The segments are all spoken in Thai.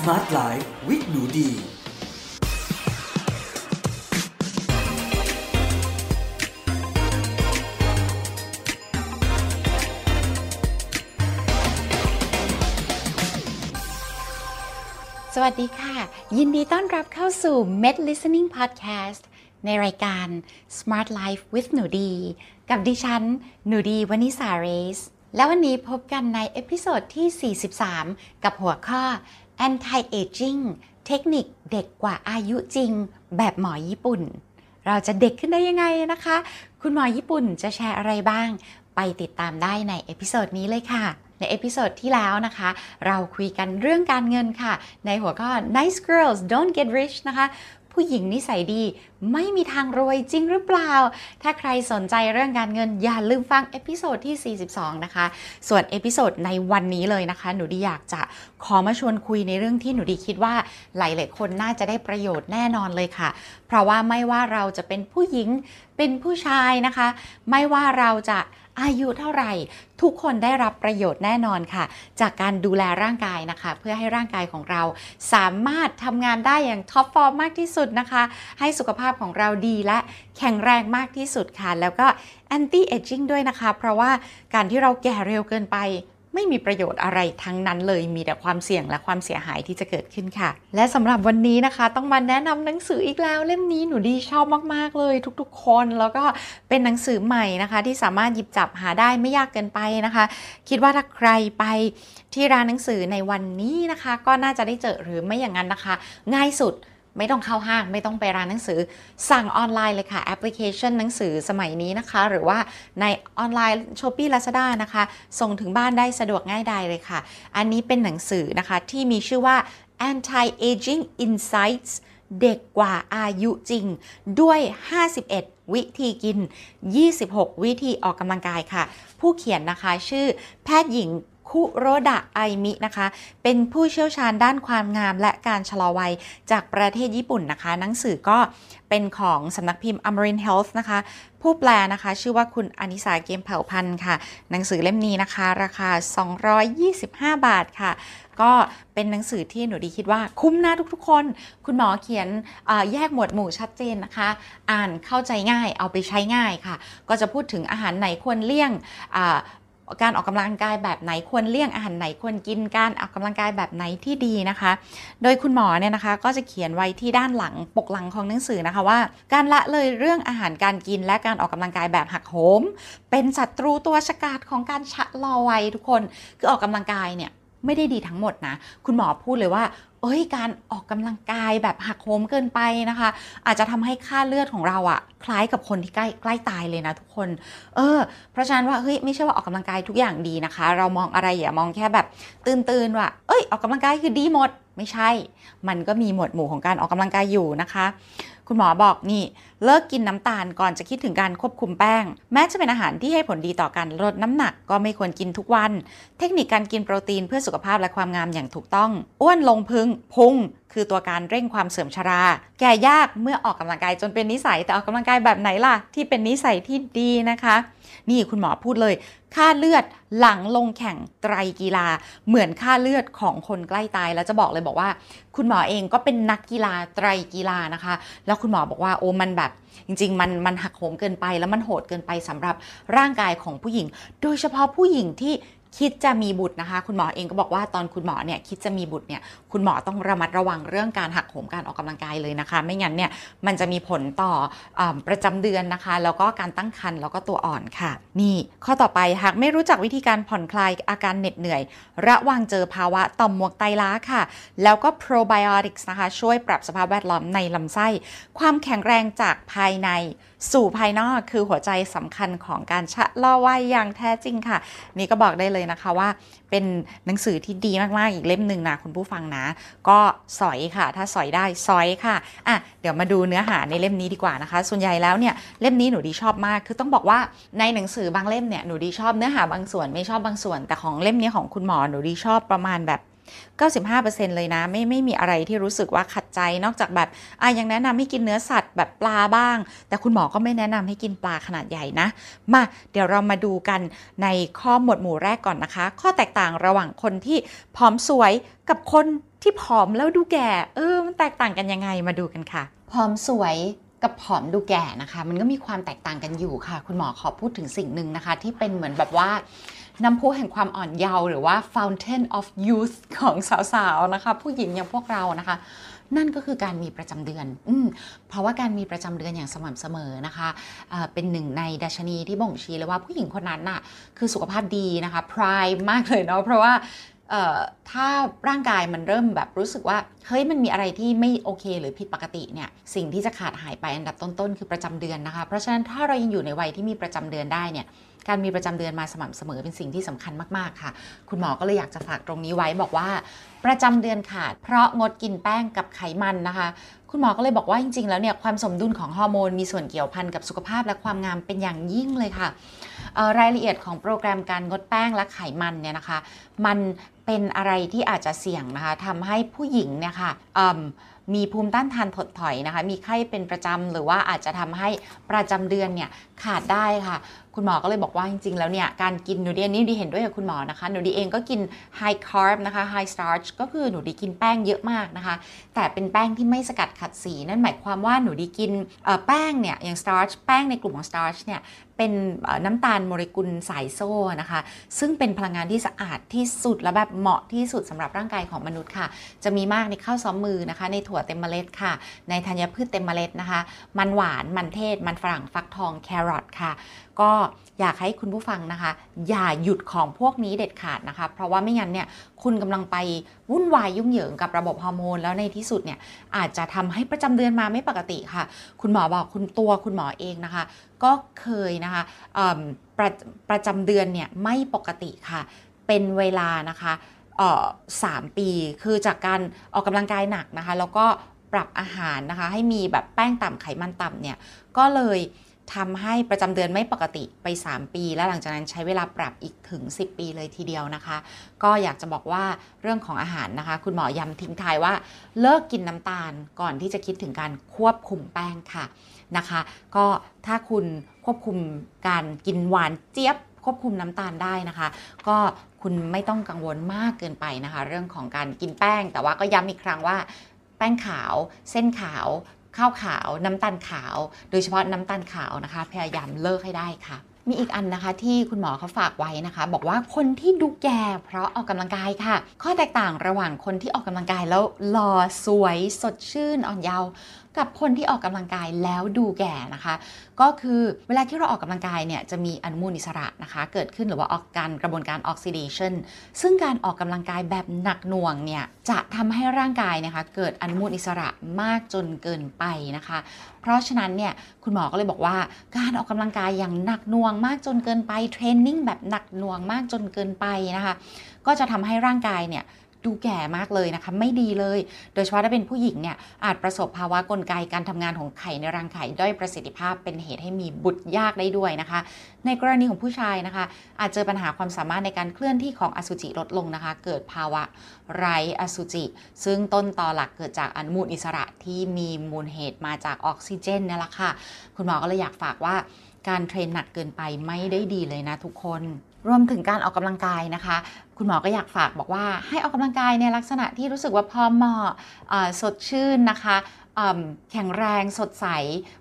Smart Life with Nudie สวัสดีค่ะยินดีต้อนรับเข้าสู่ Med Listening Podcast ในรายการ Smart Life with Nudie กับดิฉัน Nudie วนิสาเรสและวันนี้พบกันในเอพิโซดที่ 43 กับหัวข้อ Anti-Aging เทคนิคเด็กกว่าอายุจริงแบบหมอญี่ปุ่นเราจะเด็กขึ้นได้ยังไงนะคะคุณหมอญี่ปุ่นจะแชร์อะไรบ้างไปติดตามได้ในเอพิโซดนี้เลยค่ะในเอพิโซดที่แล้วนะคะเราคุยกันเรื่องการเงินค่ะในหัวข้อ Nice Girls Don't Get Rich นะคะผู้หญิงนิสัยดีไม่มีทางรวยจริงหรือเปล่าถ้าใครสนใจเรื่องการเงินอย่าลืมฟังเอพิโซดที่42นะคะส่วนเอพิโซดในวันนี้เลยนะคะหนูดีอยากจะขอมาชวนคุยในเรื่องที่หนูดีคิดว่าหลายๆคนน่าจะได้ประโยชน์แน่นอนเลยค่ะเพราะว่าไม่ว่าเราจะเป็นผู้หญิงเป็นผู้ชายนะคะไม่ว่าเราจะอายุเท่าไหร่ทุกคนได้รับประโยชน์แน่นอนค่ะจากการดูแลร่างกายนะคะเพื่อให้ร่างกายของเราสามารถทำงานได้อย่างท็อปฟอร์มมากที่สุดนะคะให้สุขภาพของเราดีและแข็งแรงมากที่สุดค่ะแล้วก็ Anti-Aging ด้วยนะคะเพราะว่าการที่เราแก่เร็วเกินไปไม่มีประโยชน์อะไรทั้งนั้นเลยมีแต่ความเสี่ยงและความเสียหายที่จะเกิดขึ้นค่ะและสำหรับวันนี้นะคะต้องมาแนะนำหนังสืออีกแล้วเล่มนี้หนูดีชอบมากๆเลยทุกๆคนแล้วก็เป็นหนังสือใหม่นะคะที่สามารถหยิบจับหาได้ไม่ยากเกินไปนะคะคิดว่าถ้าใครไปที่ร้านหนังสือในวันนี้นะคะก็น่าจะได้เจอหรือไม่อย่างนั้นนะคะง่ายสุดไม่ต้องเข้าห้างไม่ต้องไปร้านหนังสือสั่งออนไลน์เลยค่ะแอปพลิเคชันหนังสือสมัยนี้นะคะหรือว่าในออนไลน์ Shopee Lazada นะคะส่งถึงบ้านได้สะดวกง่ายดายเลยค่ะอันนี้เป็นหนังสือนะคะที่มีชื่อว่า Anti-Aging Insights เด็กกว่าอายุจริงด้วย51วิธีกิน26วิธีออกกำลังกายค่ะผู้เขียนนะคะชื่อแพทย์หญิงคุโรดะไอมินะคะเป็นผู้เชี่ยวชาญด้านความงามและการชะลอวัยจากประเทศญี่ปุ่นนะคะหนังสือก็เป็นของสำนักพิมพ์ Amarin Health นะคะผู้แปลนะคะชื่อว่าคุณอนิสาเกมเผ่าพันธ์ค่ะหนังสือเล่มนี้นะคะราคา225 บาทค่ะก็เป็นหนังสือที่หนูดีคิดว่าคุ้มนะทุกๆคนคุณหมอเขียนแยกหมวดหมู่ชัดเจนนะคะอ่านเข้าใจง่ายเอาไปใช้ง่ายค่ะก็จะพูดถึงอาหารไหนควรเลี่ยงการออกกำลังกายแบบไหนควรเลี่ยงอาหารไหนควรกินการออกกำลังกายแบบไหนที่ดีนะคะโดยคุณหมอเนี่ยนะคะก็จะเขียนไว้ที่ด้านหลังปกหลังของหนังสือนะคะว่าการละเลยเรื่องอาหารการกินและการออกกำลังกายแบบหักโหมเป็นศัตรูตัวฉกาจของการชะลอวัยทุกคนคือออกกำลังกายเนี่ยไม่ได้ดีทั้งหมดนะคุณหมอพูดเลยว่าการออกกำลังกายแบบหักโหมเกินไปนะคะอาจจะทำให้ค่าเลือดของเราอะคล้ายกับคนที่ใกล้ตายเลยนะทุกคนเพราะฉะนั้นว่าไม่ใช่ว่าออกกำลังกายทุกอย่างดีนะคะเรามองอะไรอย่ามองแค่แบบตื่นว่าออกกำลังกายคือดีหมดไม่ใช่มันก็มีหมวดหมู่ของการออกกำลังกายอยู่นะคะคุณหมอบอกนี่เลิกกินน้ำตาลก่อนจะคิดถึงการควบคุมแป้งแม้จะเป็นอาหารที่ให้ผลดีต่อการลดน้ำหนักก็ไม่ควรกินทุกวันเทคนิคการกินโปรตีนเพื่อสุขภาพและความงามอย่างถูกต้องอ้วนลงพุงคือตัวการเร่งความเสื่อมชราแก่ยากเมื่อออกกำลังกายจนเป็นนิสัยแต่ออกกำลังกายแบบไหนล่ะที่เป็นนิสัยที่ดีนะคะนี่คุณหมอพูดเลยค่าเลือดหลังลงแข่งไตรกีฬาเหมือนค่าเลือดของคนใกล้ตายแล้วจะบอกเลยบอกว่าคุณหมอเองก็เป็นนักกีฬาไตรกีฬานะคะแล้วคุณหมอบอกว่ามันแบบจริงๆมันหักโหมเกินไปแล้วมันโหดเกินไปสำหรับร่างกายของผู้หญิงโดยเฉพาะผู้หญิงที่คิดจะมีบุตรนะคะคุณหมอเองก็บอกว่าตอนคุณหมอเนี่ยคิดจะมีบุตรเนี่ยคุณหมอต้องระมัดระวังเรื่องการหักโหมการออกกำลังกายเลยนะคะไม่งั้นเนี่ยมันจะมีผลต่อประจำเดือนนะคะแล้วก็การตั้งครรภ์แล้วก็ตัวอ่อนค่ะนี่ข้อต่อไปหากไม่รู้จักวิธีการผ่อนคลายอาการเหน็ดเหนื่อยระวังเจอภาวะต่อมหมวกไตล้าค่ะแล้วก็โปรไบโอติกส์นะคะช่วยปรับสภาพแวดล้อมในลำไส้ความแข็งแรงจากภายในสู่ภายนอกคือหัวใจสำคัญของการชะลอวัยอย่างแท้จริงค่ะนี่ก็บอกได้เลยนะคะว่าเป็นหนังสือที่ดีมากๆอีกเล่มหนึ่งนะคุณผู้ฟังนะก็สอยค่ะถ้าสอยได้สอยค่ะเดี๋ยวมาดูเนื้อหาในเล่มนี้ดีกว่านะคะส่วนใหญ่แล้วเนี่ยเล่มนี้หนูดีชอบมากคือต้องบอกว่าในหนังสือบางเล่มเนี่ยหนูดีชอบเนื้อหาบางส่วนไม่ชอบบางส่วนแต่ของเล่มนี้ของคุณหมอหนูดีชอบประมาณแบบ95% เลยนะไม่มีอะไรที่รู้สึกว่าขัดใจนอกจากแบบยังแนะนำให้กินเนื้อสัตว์แบบปลาบ้างแต่คุณหมอก็ไม่แนะนำให้กินปลาขนาดใหญ่นะมาเดี๋ยวเรามาดูกันในข้อหมวดหมู่แรกก่อนนะคะข้อแตกต่างระหว่างคนที่ผอมสวยกับคน ที่ผอมแล้วดูแก่มันแตกต่างกันยังไงมาดูกันค่ะผอมสวยกับผอมดูแก่นะคะมันก็มีความแตกต่างกันอยู่ค่ะคุณหมอขอพูดถึงสิ่งหนึ่งนะคะที่เป็นเหมือนแบบว่าน้ำพุแห่งความอ่อนเยาว์หรือว่า fountain of youth ของสาวๆนะคะผู้หญิงอย่างพวกเรานะคะนั่นก็คือการมีประจำเดือนเพราะว่าการมีประจำเดือนอย่างสม่ำเสมอนะคะเป็นหนึ่งในดัชนีที่บ่งชี้เลยว่าผู้หญิงคนนั้นน่ะคือสุขภาพดีนะคะ prime มากเลยเนาะเพราะว่าถ้าร่างกายมันเริ่มแบบรู้สึกว่าเฮ้ยมันมีอะไรที่ไม่โอเคหรือผิดปกติเนี่ยสิ่งที่จะขาดหายไปอันดับต้นๆคือประจำเดือนนะคะเพราะฉะนั้นถ้าเรายังอยู่ในวัยที่มีประจำเดือนได้เนี่ยการมีประจำเดือนมาสม่ำเสมอเป็นสิ่งที่สำคัญมากๆค่ะคุณหมอก็เลยอยากจะฝากตรงนี้ไว้บอกว่าประจำเดือนขาดเพราะงดกินแป้งกับไขมันนะคะคุณหมอก็เลยบอกว่าจริงๆแล้วเนี่ยความสมดุลของฮอร์โมนมีส่วนเกี่ยวพันกับสุขภาพและความงามเป็นอย่างยิ่งเลยค่ะรายละเอียดของโปรแกรมการงดแป้งและไขมันเนี่ยนะคะมันเป็นอะไรที่อาจจะเสี่ยงนะคะทำให้ผู้หญิงเนี่ยค่ะมีภูมิต้านทานถดถอยนะคะมีไข้เป็นประจำหรือว่าอาจจะทำให้ประจำเดือนเนี่ยขาดได้ค่ะคุณหมอก็เลยบอกว่าจริงๆแล้วเนี่ยการกินหนูดีอันนี้ดีเห็นด้วยกับคุณหมอนะคะหนูดีเองก็กิน high carb นะคะ high starch ก็คือหนูดีกินแป้งเยอะมากนะคะแต่เป็นแป้งที่ไม่สกัดขัดสีนั่นหมายความว่าหนูดีกินแป้งเนี่ยอย่าง starch แป้งในกลุ่มของ starch เนี่ยเป็นน้ำตาลโมเลกุลสายโซ่นะคะซึ่งเป็นพลังงานที่สะอาดที่สุดและแบบเหมาะที่สุดสำหรับร่างกายของมนุษย์ค่ะจะมีมากในข้าวซ้อมมือนะคะในถั่วเต็มเมล็ดค่ะในธัญพืชเต็มเมล็ดนะคะมันหวานมันเทศมันฝรั่งฟักทองแครอทค่ะก็อยากให้คุณผู้ฟังนะคะอย่าหยุดของพวกนี้เด็ดขาดนะคะเพราะว่าไม่งั้นเนี่ยคุณกำลังไปวุ่นวายยุ่งเหยิงกับระบบฮอร์โมนแล้วในที่สุดเนี่ยอาจจะทำให้ประจำเดือนมาไม่ปกติค่ะคุณหมอบอกคุณหมอเองนะคะก็เคยนะคะประจำเดือนเนี่ยไม่ปกติค่ะเป็นเวลานะคะ3 ปีคือจากการออกกำลังกายหนักนะคะแล้วก็ปรับอาหารนะคะให้มีแบบแป้งต่ำไขมันต่ำเนี่ยก็เลยทำให้ประจำเดือนไม่ปกติไป3 ปีและหลังจากนั้นใช้เวลาปรับอีกถึง10 ปีเลยทีเดียวนะคะก็อยากจะบอกว่าเรื่องของอาหารนะคะคุณหมอย้ำทิ้งท้ายว่าเลิกกินน้ำตาลก่อนที่จะคิดถึงการควบคุมแป้งค่ะนะคะก็ถ้าคุณควบคุมการกินหวานเจี๊ยบควบคุมน้ำตาลได้นะคะก็คุณไม่ต้องกังวลมากเกินไปนะคะเรื่องของการกินแป้งแต่ว่าก็ย้ำอีกครั้งว่าแป้งขาวเส้นขาวข้าวขาวน้ำตาลขาวโดยเฉพาะน้ำตาลขาวนะคะพยายามเลิกให้ได้ค่ะมีอีกอันนะคะที่คุณหมอเขาฝากไว้นะคะบอกว่าคนที่ดูแก่เพราะออกกำลังกายค่ะข้อแตกต่างระหว่างคนที่ออกกำลังกายแล้วหล่อสวยสดชื่นอ่อนเยาว์กับคนที่ออกกำลังกายแล้วดูแก่นะคะก็คือเวลาที่เราออกกำลังกายเนี่ยจะมีอนุมูลอิสระนะคะเกิดขึ้นหรือว่าออกการกระบวนการออกซิเดชันซึ่งการออกกำลังกายแบบหนักหน่วงเนี่ยจะทำให้ร่างกายนะคะเกิดอนุมูลอิสระมากจนเกินไปนะคะเพราะฉะนั้นเนี่ยคุณหมอก็เลยบอกว่าการออกกำลังกายอย่างหนักหน่วงมากจนเกินไปเทรนนิ่งแบบหนักหน่วงมากจนเกินไปนะคะก็จะทำให้ร่างกายเนี่ยดูแก่มากเลยนะคะไม่ดีเลยโดยเฉพาะถ้าเป็นผู้หญิงเนี่ยอาจประสบภาวะกลไกการทำงานของไข่ในรังไข่ด้อยประสิทธิภาพเป็นเหตุให้มีบุตรยากได้ด้วยนะคะในกรณีของผู้ชายนะคะอาจเจอปัญหาความสามารถในการเคลื่อนที่ของอสุจิลดลงนะคะเกิดภาวะไร้อสุจิซึ่งต้นตอหลักเกิดจากอนุมูลอิสระที่มีมูลเหตุมาจากออกซิเจนนี่แหละค่ะคุณหมอก็เลยอยากฝากว่าการเทรนหนักเกินไปไม่ได้ดีเลยนะทุกคนรวมถึงการออกกำลังกายนะคะคุณหมอก็อยากฝากบอกว่าให้ออกกำลังกายในลักษณะที่รู้สึกว่าพอเหมาะสดชื่นนะคะแข็งแรงสดใส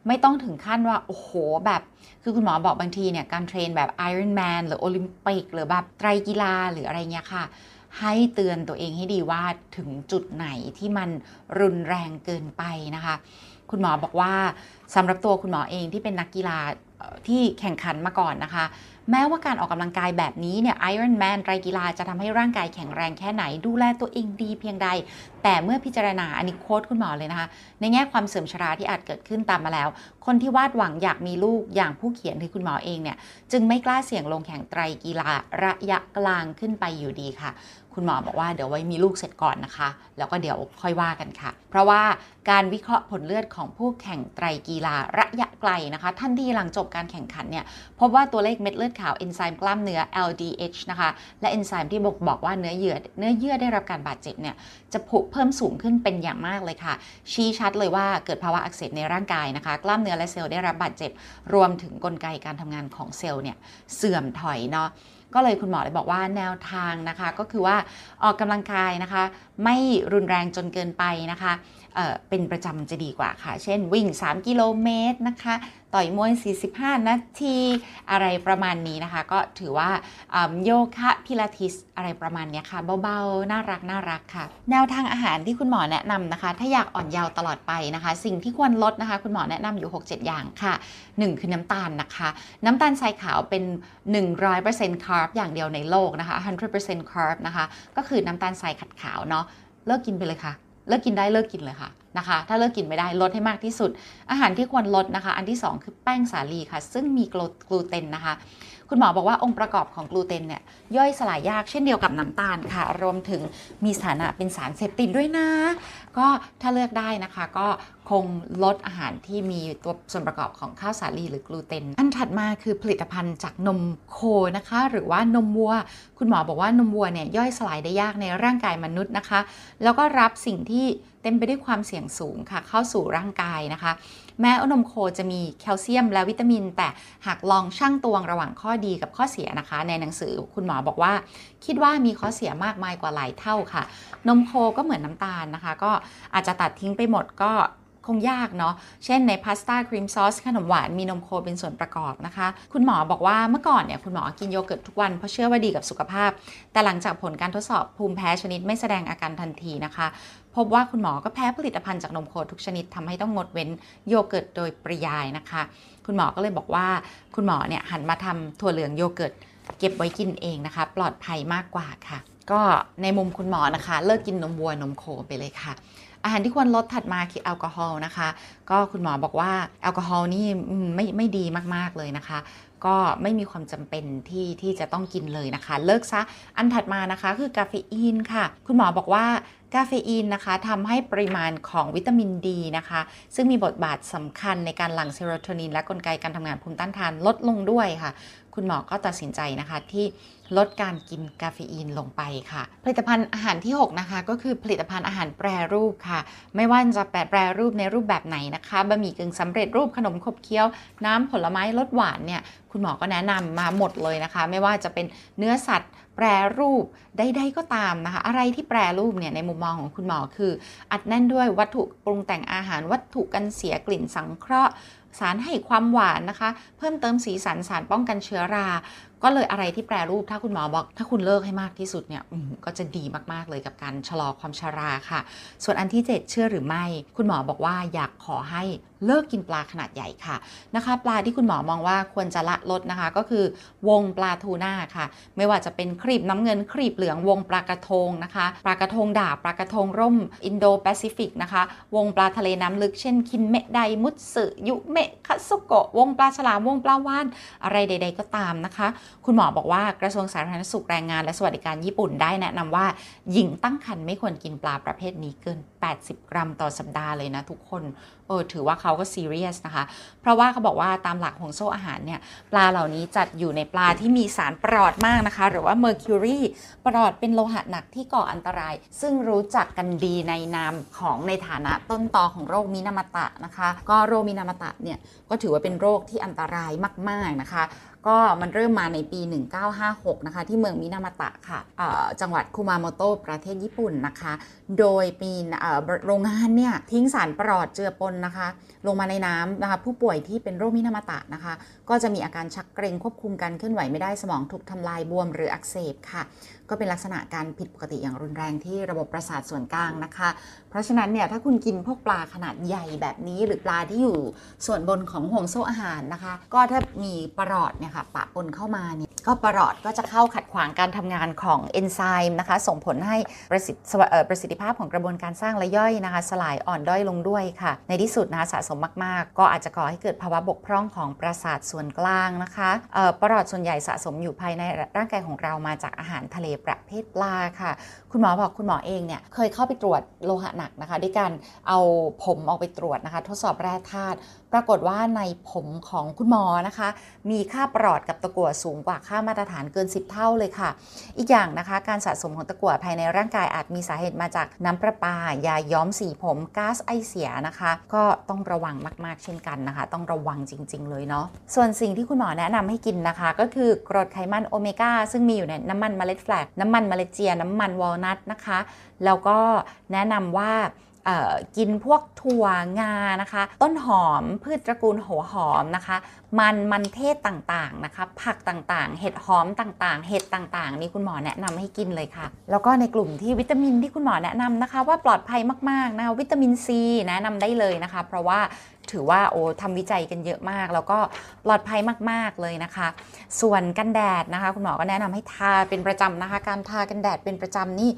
ไม่ต้องถึงขั้นว่าโอ้โหแบบคือคุณหมอบอกบางทีเนี่ยการเทรนแบบไอรอนแมนหรือโอลิมปิกหรือแบบไตรกีฬาหรืออะไรเงี้ยค่ะให้เตือนตัวเองให้ดีว่าถึงจุดไหนที่มันรุนแรงเกินไปนะคะคุณหมอบอกว่าสำหรับตัวคุณหมอเองที่เป็นนักกีฬาที่แข่งขันมาก่อนนะคะแม้ว่าการออกกำลังกายแบบนี้เนี่ยไอรอนแมนไตรกีฬาจะทำให้ร่างกายแข็งแรงแค่ไหนดูแลตัวเองดีเพียงใดแต่เมื่อพิจารณาอันนี้โค้ชคุณหมอเลยนะคะในแง่ความเสื่อมชราที่อาจเกิดขึ้นตามมาแล้วคนที่วาดหวังอยากมีลูกอย่างผู้เขียนคือคุณหมอเองเนี่ยจึงไม่กล้าเสี่ยงลงแข่งไตรกีฬาระยะกลางขึ้นไปอยู่ดีค่ะคุณหมอบอกว่าเดี๋ยวไว้มีลูกเสร็จก่อนนะคะแล้วก็เดี๋ยวค่อยว่ากันค่ะเพราะว่าการวิเคราะห์ผลเลือดของผู้แข่งไตรกีฬาระยะไกลนะคะทันทีหลังจบการแข่งขันเนี่ยพบว่าตัวเลขเม็ดเลือดขาวเอนไซม์กล้ามเนื้อ LDH นะคะและเอนไซม์ที่บอกว่าเนื้อเยื่อได้รับการบาดเจ็บเนี่ยจะผุเพิ่มสูงขึ้นเป็นอย่างมากเลยค่ะชี้ชัดเลยว่าเกิดภาวะอักเสบในร่างกายนะคะกล้ามเนื้อและเซลล์ได้รับบาดเจ็บรวมถึงกลไกการทำงานของเซลล์เนี่ยเสื่อมถอยเนาะก็เลยคุณหมอเลยบอกว่าแนวทางนะคะก็คือว่าออกกำลังกายนะคะ ไม่รุนแรงจนเกินไปนะคะเป็นประจำจะดีกว่าค่ะเช่นวิ่ง3กิโลเมตรนะคะต่อยมวย45นาทีอะไรประมาณนี้นะคะก็ถือว่าโยคะพิลาทิสอะไรประมาณนี้ค่ะเบาๆน่ารักค่ะแนวทางอาหารที่คุณหมอแนะนำนะคะถ้าอยากอ่อนเยาว์ตลอดไปนะคะสิ่งที่ควรลดนะคะคุณหมอแนะนำอยู่ 6-7 อย่างค่ะ1คือน้ำตาลนะคะน้ำตาลทรายขาวเป็น 100% คาร์บอย่างเดียวในโลกนะคะ 100% คาร์บนะคะก็คือน้ำตาลทรายขัดขาวเนาะเลิกกินไปเลยค่ะเลิกกินได้เลิกกินเลยค่ะนะคะถ้าเลิกกินไม่ได้ลดให้มากที่สุดอาหารที่ควรลดนะคะอันที่2คือแป้งสาลีค่ะซึ่งมีกลูเตนนะคะคุณหมอบอกว่าองค์ประกอบของกลูเตนเนี่ยย่อยสลายยากเช่นเดียวกับน้ำตาลค่ะรวมถึงมีสถานะเป็นสารเสพติดด้วยนะก็ถ้าเลือกได้นะคะก็คงลดอาหารที่มีตัวส่วนประกอบของข้าวสาลีหรือกลูเตนอันถัดมาคือผลิตภัณฑ์จากนมโคนะคะหรือว่านมวัวคุณหมอบอกว่านมวัวเนี่ยย่อยสลายได้ยากในร่างกายมนุษย์นะคะแล้วก็รับสิ่งที่เต็มไปด้วยความเสี่ยงสูงค่ะเข้าสู่ร่างกายนะคะแม้นมโคจะมีแคลเซียมและวิตามินแต่หากลองชั่งตวงระหว่างข้อดีกับข้อเสียนะคะในหนังสือคุณหมอบอกว่าคิดว่ามีข้อเสียมากมายกว่าหลายเท่าค่ะนมโคก็เหมือนน้ำตาลนะคะก็อาจจะตัดทิ้งไปหมดก็คงยากเนาะเช่นในพาสต้าครีมซอสขนมหวานมีนมโคเป็นส่วนประกอบนะคะคุณหมอบอกว่าเมื่อก่อนเนี่ยคุณหมอกินโยเกิร์ตทุกวันเพราะเชื่อว่าดีกับสุขภาพแต่หลังจากผลการทดสอบภูมิแพ้ชนิดไม่แสดงอาการทันทีนะคะพบว่าคุณหมอก็แพ้ผลิตภัณฑ์จากนมโคทุกชนิดทำให้ต้องงดเว้นโยเกิร์ตโดยปริยายนะคะคุณหมอก็เลยบอกว่าคุณหมอเนี่ยหันมาทำถั่วเหลืองโยเกิร์ตเก็บไว้กินเองนะคะปลอดภัยมากกว่าค่ะก็ในมุมคุณหมอนะคะเลิกกินนมวัวนมโคไปเลยค่ะอาหารที่ควรลดถัดมาคือแอลกอฮอล์นะคะก็คุณหมอบอกว่าแอลกอฮอล์นี่ไม่ดีมากๆเลยนะคะก็ไม่มีความจำเป็นที่จะต้องกินเลยนะคะเลิกซะอันถัดมานะคะคือกาเฟอีนค่ะคุณหมอบอกว่ากาเฟอีนนะคะทำให้ปริมาณของวิตามินดีนะคะซึ่งมีบทบาทสำคัญในการหลั่งเซโรโทนินและกลไกการทำงานภูมิต้านทานลดลงด้วยค่ะคุณหมอก็ตัดสินใจนะคะที่ลดการกินกาเฟอีนลงไปค่ะผลิตภัณฑ์อาหารที่6นะคะก็คือผลิตภัณฑ์อาหารแปรรูปค่ะไม่ว่าจะแปรรูปในรูปแบบไหนนะคะบะหมี่กึ่งสำเร็จรูปขนมขบเคี้ยวน้ำผลไม้รสหวานเนี่ยคุณหมอก็แนะนำมาหมดเลยนะคะไม่ว่าจะเป็นเนื้อสัตว์แปรรูปใดๆก็ตามนะคะอะไรที่แปรรูปเนี่ยในมุมมองของคุณหมอคืออัดแน่นด้วยวัตถุปรุงแต่งอาหารวัตถุกันเสียกลิ่นสังเคราะห์สารให้ความหวานนะคะเพิ่มเติมสีสันสารป้องกันเชื้อราก็เลยอะไรที่แปรรูปถ้าคุณหมอบอกถ้าคุณเลิกให้มากที่สุดเนี่ยก็จะดีมากๆเลยกับการชะลอความชราค่ะส่วนอันที่7เชื่อหรือไม่คุณหมอบอกว่าอยากขอให้เลิกกินปลาขนาดใหญ่ค่ะนะคะปลาที่คุณหมอมองว่าควรจะละลดนะคะก็คือวงปลาทูน่าค่ะไม่ว่าจะเป็นครีบน้ำเงินครีบเหลืองวงปลากระทงนะคะปลากระทงดาบปลากระทงร่มอินโดแปซิฟิกนะคะวงปลาทะเลน้ำลึกเช่นคินเมะไดมุตสึยุเมะคาซุโกะวงปลาฉลามวงปลาวาฬอะไรใดๆก็ตามนะคะคุณหมอบอกว่ากระทรวงสาธารณสุขแรงงานและสวัสดิการญี่ปุ่นได้แนะนำว่าหญิงตั้งครรภ์ไม่ควรกินปลาประเภทนี้เกิน80กรัมต่อสัปดาห์เลยนะทุกคนถือว่าเขาก็ซีเรียสนะคะเพราะว่าเขาบอกว่าตามหลักของโซ่อาหารเนี่ยปลาเหล่านี้จัดอยู่ในปลาที่มีสารปลอดมากนะคะหรือว่าเมอร์คิวรีปลอดเป็นโลหะหนักที่ก่ออันตรายซึ่งรู้จักกันดีในนามของในฐานะต้นตอของโรคมินามาตะนะคะก็โรคมินามาตะเนี่ยก็ถือว่าเป็นโรคที่อันตรายมากๆนะคะก็มันเริ่มมาในปี1956นะคะที่เมืองมินามะตะค่ะจังหวัดคุมาโมโตะประเทศญี่ปุ่นนะคะโดยปีโรงงานเนี่ยทิ้งสารปลอดเจือปนนะคะลงมาในน้ำนะคะผู้ป่วยที่เป็นโรคมินามะตะนะคะก็จะมีอาการชักเกร็งควบคุมการเคลื่อนไหวไม่ได้สมองถูกทำลายบวมหรืออักเสบค่ะก็เป็นลักษณะการผิดปกติอย่างรุนแรงที่ระบบประสาทส่วนกลางนะคะเพราะฉะนั้นเนี่ยถ้าคุณกินพวกปลาขนาดใหญ่แบบนี้หรือปลาที่อยู่ส่วนบนของห่วงโซ่อาหารนะคะก็ถ้ามีปลอดเนี่ยค่ะปะปนเข้ามาเนี่ยก็ปลอดก็จะเข้าขัดขวางการทำงานของเอนไซม์นะคะส่งผลให้ประสิทธิภาพของกระบวนการสร้างและย่อยนะคะสลายอ่อนด้อยลงด้วยค่ะในที่สุดนะคะสะสมมากๆก็อาจจะก่อให้เกิดภาวะบกพร่องของประสาทส่วนกลางนะคะปลอดส่วนใหญ่สะสมอยู่ภายในร่างกายของเรามาจากอาหารทะเลประเภทปลาค่ะคุณหมอบอกคุณหมอเองเนี่ยเคยเข้าไปตรวจโลหะหนักนะคะด้วยการเอาผมออกไปตรวจนะคะทดสอบแร่ธาตุปรากฏว่าในผมของคุณหมอนะคะมีค่าปลอดกับตะกั่วสูงกว่าค่ามาตรฐานเกิน10เท่าเลยค่ะอีกอย่างนะคะการสะสมของตะกั่วภายในร่างกายอาจมีสาเหตุมาจากน้ำประปายาย้อมสีผมก๊าซไอเสียนะคะก็ต้องระวังมากๆเช่นกันนะคะต้องระวังจริงๆเลยเนาะส่วนสิ่งที่คุณหมอแนะนำให้กินนะคะก็คือกรดไขมันโอเมก้าซึ่งมีอยู่ในน้ำมันเมล็ดแฟลกน้ำมันเมล็ดเจียน้ำมันวอล นัทนะคะแล้วก็แนะนำว่ากินพวกถั่วงานะคะต้นหอมพืชตระกูลหัวหอมนะคะมันเทศต่างๆนะคะผักต่างๆเห็ดหอมต่างๆเห็ดต่างๆนี่คุณหมอแนะนำให้กินเลยค่ะแล้วก็ในกลุ่มที่วิตามินที่คุณหมอแนะนำนะคะว่าปลอดภัยมากๆนะคะวิตามินซีแนะนำได้เลยนะคะเพราะว่าถือว่าทำวิจัยกันเยอะมากแล้วก็ปลอดภัยมากๆเลยนะคะส่วนกันแดดนะคะคุณหมอก็แนะนำให้ทาเป็นประจำนะคะการทากันแดดเป็นประจำนี่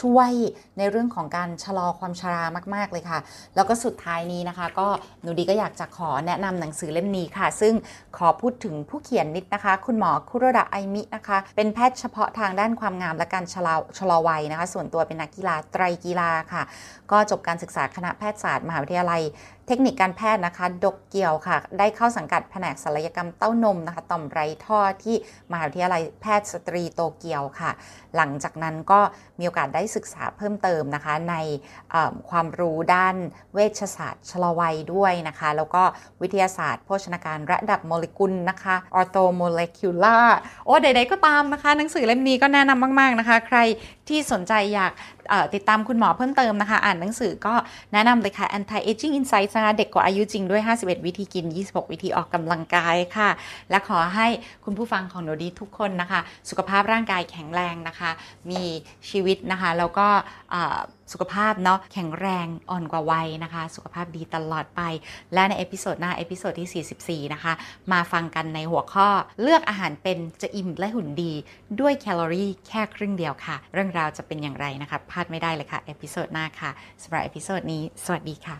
ช่วยในเรื่องของการชะลอความชรามากๆเลยค่ะแล้วก็สุดท้ายนี้นะคะก็หนูดีก็อยากจะขอแนะนำหนังสือเล่มนี้ค่ะซึ่งขอพูดถึงผู้เขียนนิดนะคะคุณหมอคุโรดะไอมินะคะเป็นแพทย์เฉพาะทางด้านความงามและการชะลอวัยนะคะส่วนตัวเป็นนักกีฬาไตรกีฬาค่ะก็จบการศึกษาคณะแพทยศาสตร์มหาวิทยาลัยเทคนิคการแพทย์นะคะดกเกี่ยวค่ะได้เข้าสังกัดแผนกศัลยกรรมเต้านมนะคะต่อมไร้ท่อที่มหาวิทยาลัยแพทย์สตรีโตเกียวค่ะหลังจากนั้นก็มีโอกาสได้ศึกษาเพิ่มเติมนะคะในความรู้ด้านเวชศาสตร์ชะลอวัยด้วยนะคะแล้วก็วิทยาศาสตร์โภชนาการระดับโมเลกุลนะคะออร์โธโมเลกิวลาร์ใดๆก็ตามนะคะหนังสือเล่มนี้ก็แนะนำมากๆนะคะใครที่สนใจอยากติดตามคุณหมอเพิ่มเติมนะคะอ่านหนังสือก็แนะนำเลยค่ะ Anti-Aging Insights นะคะเด็กกว่าอายุจริงด้วย51วิธีกิน26วิธีออกกำลังกายค่ะและขอให้คุณผู้ฟังของหนูดีทุกคนนะคะสุขภาพร่างกายแข็งแรงนะคะมีชีวิตนะคะแล้วก็สุขภาพเนาะแข็งแรงอ่อนกว่าวัยนะคะสุขภาพดีตลอดไปและในเอพิโซดหน้าเอพิโซดที่44นะคะมาฟังกันในหัวข้อเลือกอาหารเป็นจะอิ่มและหุ่นดีด้วยแคลอรี่แค่ครึ่งเดียวค่ะเรื่องราวจะเป็นอย่างไรนะคะพลาดไม่ได้เลยค่ะเอพิโซดหน้าค่ะสำหรับเอพิโซดนี้สวัสดีค่ะ